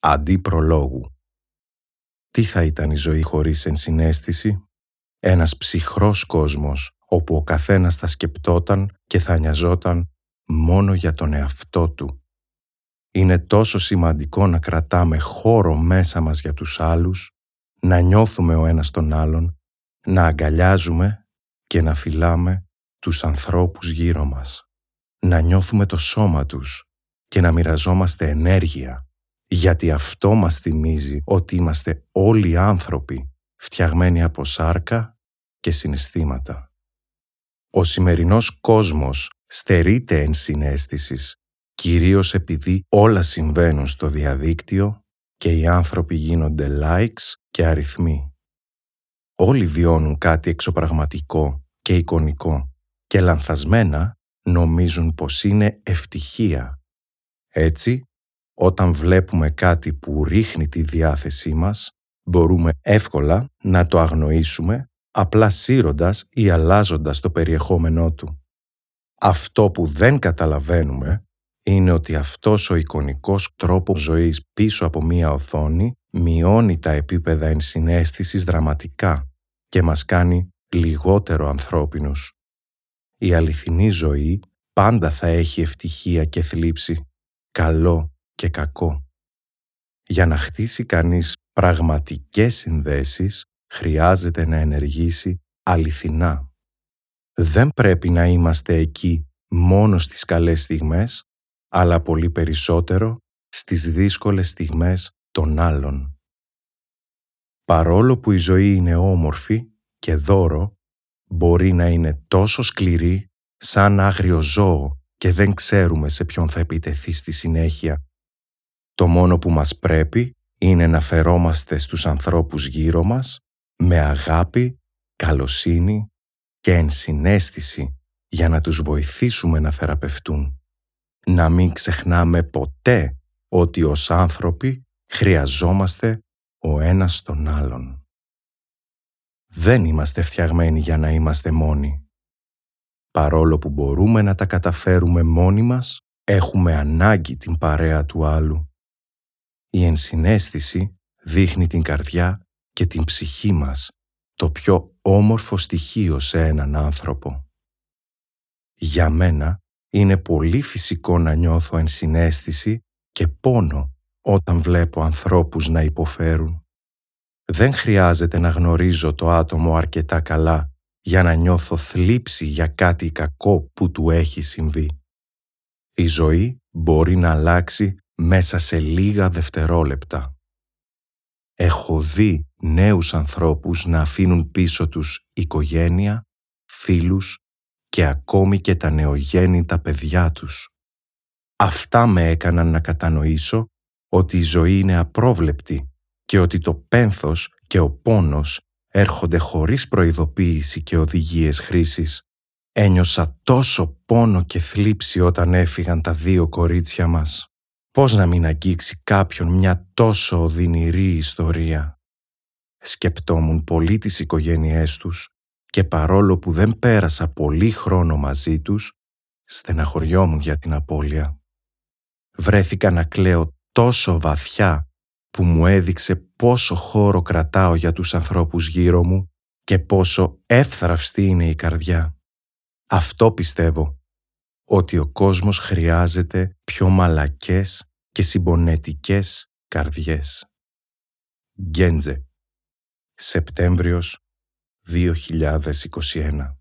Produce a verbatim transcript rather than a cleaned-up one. Αντί προλόγου. Τι θα ήταν η ζωή χωρίς ενσυναίσθηση? Ένας ψυχρός κόσμος όπου ο καθένας θα σκεπτόταν και θα νοιαζόταν μόνο για τον εαυτό του. Είναι τόσο σημαντικό να κρατάμε χώρο μέσα μας για τους άλλους, να νιώθουμε ο ένας τον άλλον, να αγκαλιάζουμε και να φιλάμε τους ανθρώπους γύρω μας, να νιώθουμε το σώμα τους και να μοιραζόμαστε ενέργεια, γιατί αυτό μας θυμίζει ότι είμαστε όλοι άνθρωποι, φτιαγμένοι από σάρκα και συναισθήματα. Ο σημερινός κόσμος στερείται ενσυναίσθησης, κυρίως επειδή όλα συμβαίνουν στο διαδίκτυο και οι άνθρωποι γίνονται likes και αριθμοί. Όλοι βιώνουν κάτι εξωπραγματικό και εικονικό και λανθασμένα νομίζουν πως είναι ευτυχία. Έτσι, όταν βλέπουμε κάτι που ρίχνει τη διάθεσή μας, μπορούμε εύκολα να το αγνοήσουμε, απλά σύροντας ή αλλάζοντας το περιεχόμενό του. Αυτό που δεν καταλαβαίνουμε είναι ότι αυτός ο εικονικός τρόπος ζωής πίσω από μία οθόνη μειώνει τα επίπεδα ενσυναίσθησης δραματικά και μας κάνει λιγότερο ανθρώπινους. Η αληθινή ζωή πάντα θα έχει ευτυχία και θλίψη, καλό και κακό. Για να χτίσει κανείς πραγματικές συνδέσεις, χρειάζεται να ενεργήσει αληθινά. Δεν πρέπει να είμαστε εκεί μόνο στις καλές στιγμές, αλλά πολύ περισσότερο στις δύσκολες στιγμές των άλλων. Παρόλο που η ζωή είναι όμορφη και δώρο, μπορεί να είναι τόσο σκληρή σαν άγριο ζώο και δεν ξέρουμε σε ποιον θα επιτεθεί στη συνέχεια. Το μόνο που μας πρέπει είναι να φερόμαστε στους ανθρώπους γύρω μας με αγάπη, καλοσύνη και ενσυναίσθηση για να τους βοηθήσουμε να θεραπευτούν. Να μην ξεχνάμε ποτέ ότι ως άνθρωποι χρειαζόμαστε ο ένας τον άλλον. Δεν είμαστε φτιαγμένοι για να είμαστε μόνοι. Παρόλο που μπορούμε να τα καταφέρουμε μόνοι μας, έχουμε ανάγκη την παρέα του άλλου. Η ενσυναίσθηση δείχνει την καρδιά και την ψυχή μας, το πιο όμορφο στοιχείο σε έναν άνθρωπο. Για μένα είναι πολύ φυσικό να νιώθω ενσυναίσθηση και πόνο όταν βλέπω ανθρώπους να υποφέρουν. Δεν χρειάζεται να γνωρίζω το άτομο αρκετά καλά για να νιώθω θλίψη για κάτι κακό που του έχει συμβεί. Η ζωή μπορεί να αλλάξει μέσα σε λίγα δευτερόλεπτα. Έχω δει νέους ανθρώπους να αφήνουν πίσω τους οικογένεια, φίλους και ακόμη και τα νεογέννητα παιδιά τους. Αυτά με έκαναν να κατανοήσω ότι η ζωή είναι απρόβλεπτη και ότι το πένθος και ο πόνος έρχονται χωρίς προειδοποίηση και οδηγίες χρήσης. Ένιωσα τόσο πόνο και θλίψη όταν έφυγαν τα δύο κορίτσια μας. Πώς να μην αγγίξει κάποιον μια τόσο οδυνηρή ιστορία. Σκεπτόμουν πολύ τις οικογένειές τους και παρόλο που δεν πέρασα πολύ χρόνο μαζί τους, στεναχωριόμουν για την απώλεια. Βρέθηκα να κλαίω τόσο βαθιά που μου έδειξε πόσο χώρο κρατάω για τους ανθρώπους γύρω μου και πόσο εύθραυστη είναι η καρδιά. Αυτό πιστεύω, ότι ο κόσμος χρειάζεται πιο μαλακές και συμπονετικές καρδιές. Γκέντζε, Σεπτέμβριος δύο χιλιάδες είκοσι ένα.